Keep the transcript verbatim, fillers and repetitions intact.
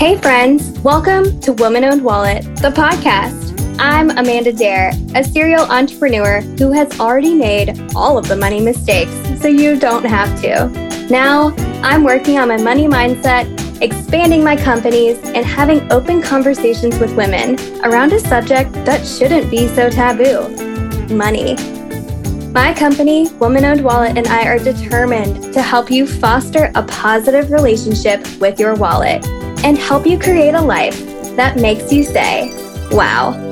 Hey friends, welcome to Woman-Owned Wallet, the podcast. I'm Amanda Dare, a serial entrepreneur who has already made all of the money mistakes, so you don't have to. Now, I'm working on my money mindset, expanding my companies, and having open conversations with women around a subject that shouldn't be so taboo: money. My company, Woman-Owned Wallet, and I are determined to help you foster a positive relationship with your wallet and help you create a life that makes you say, wow.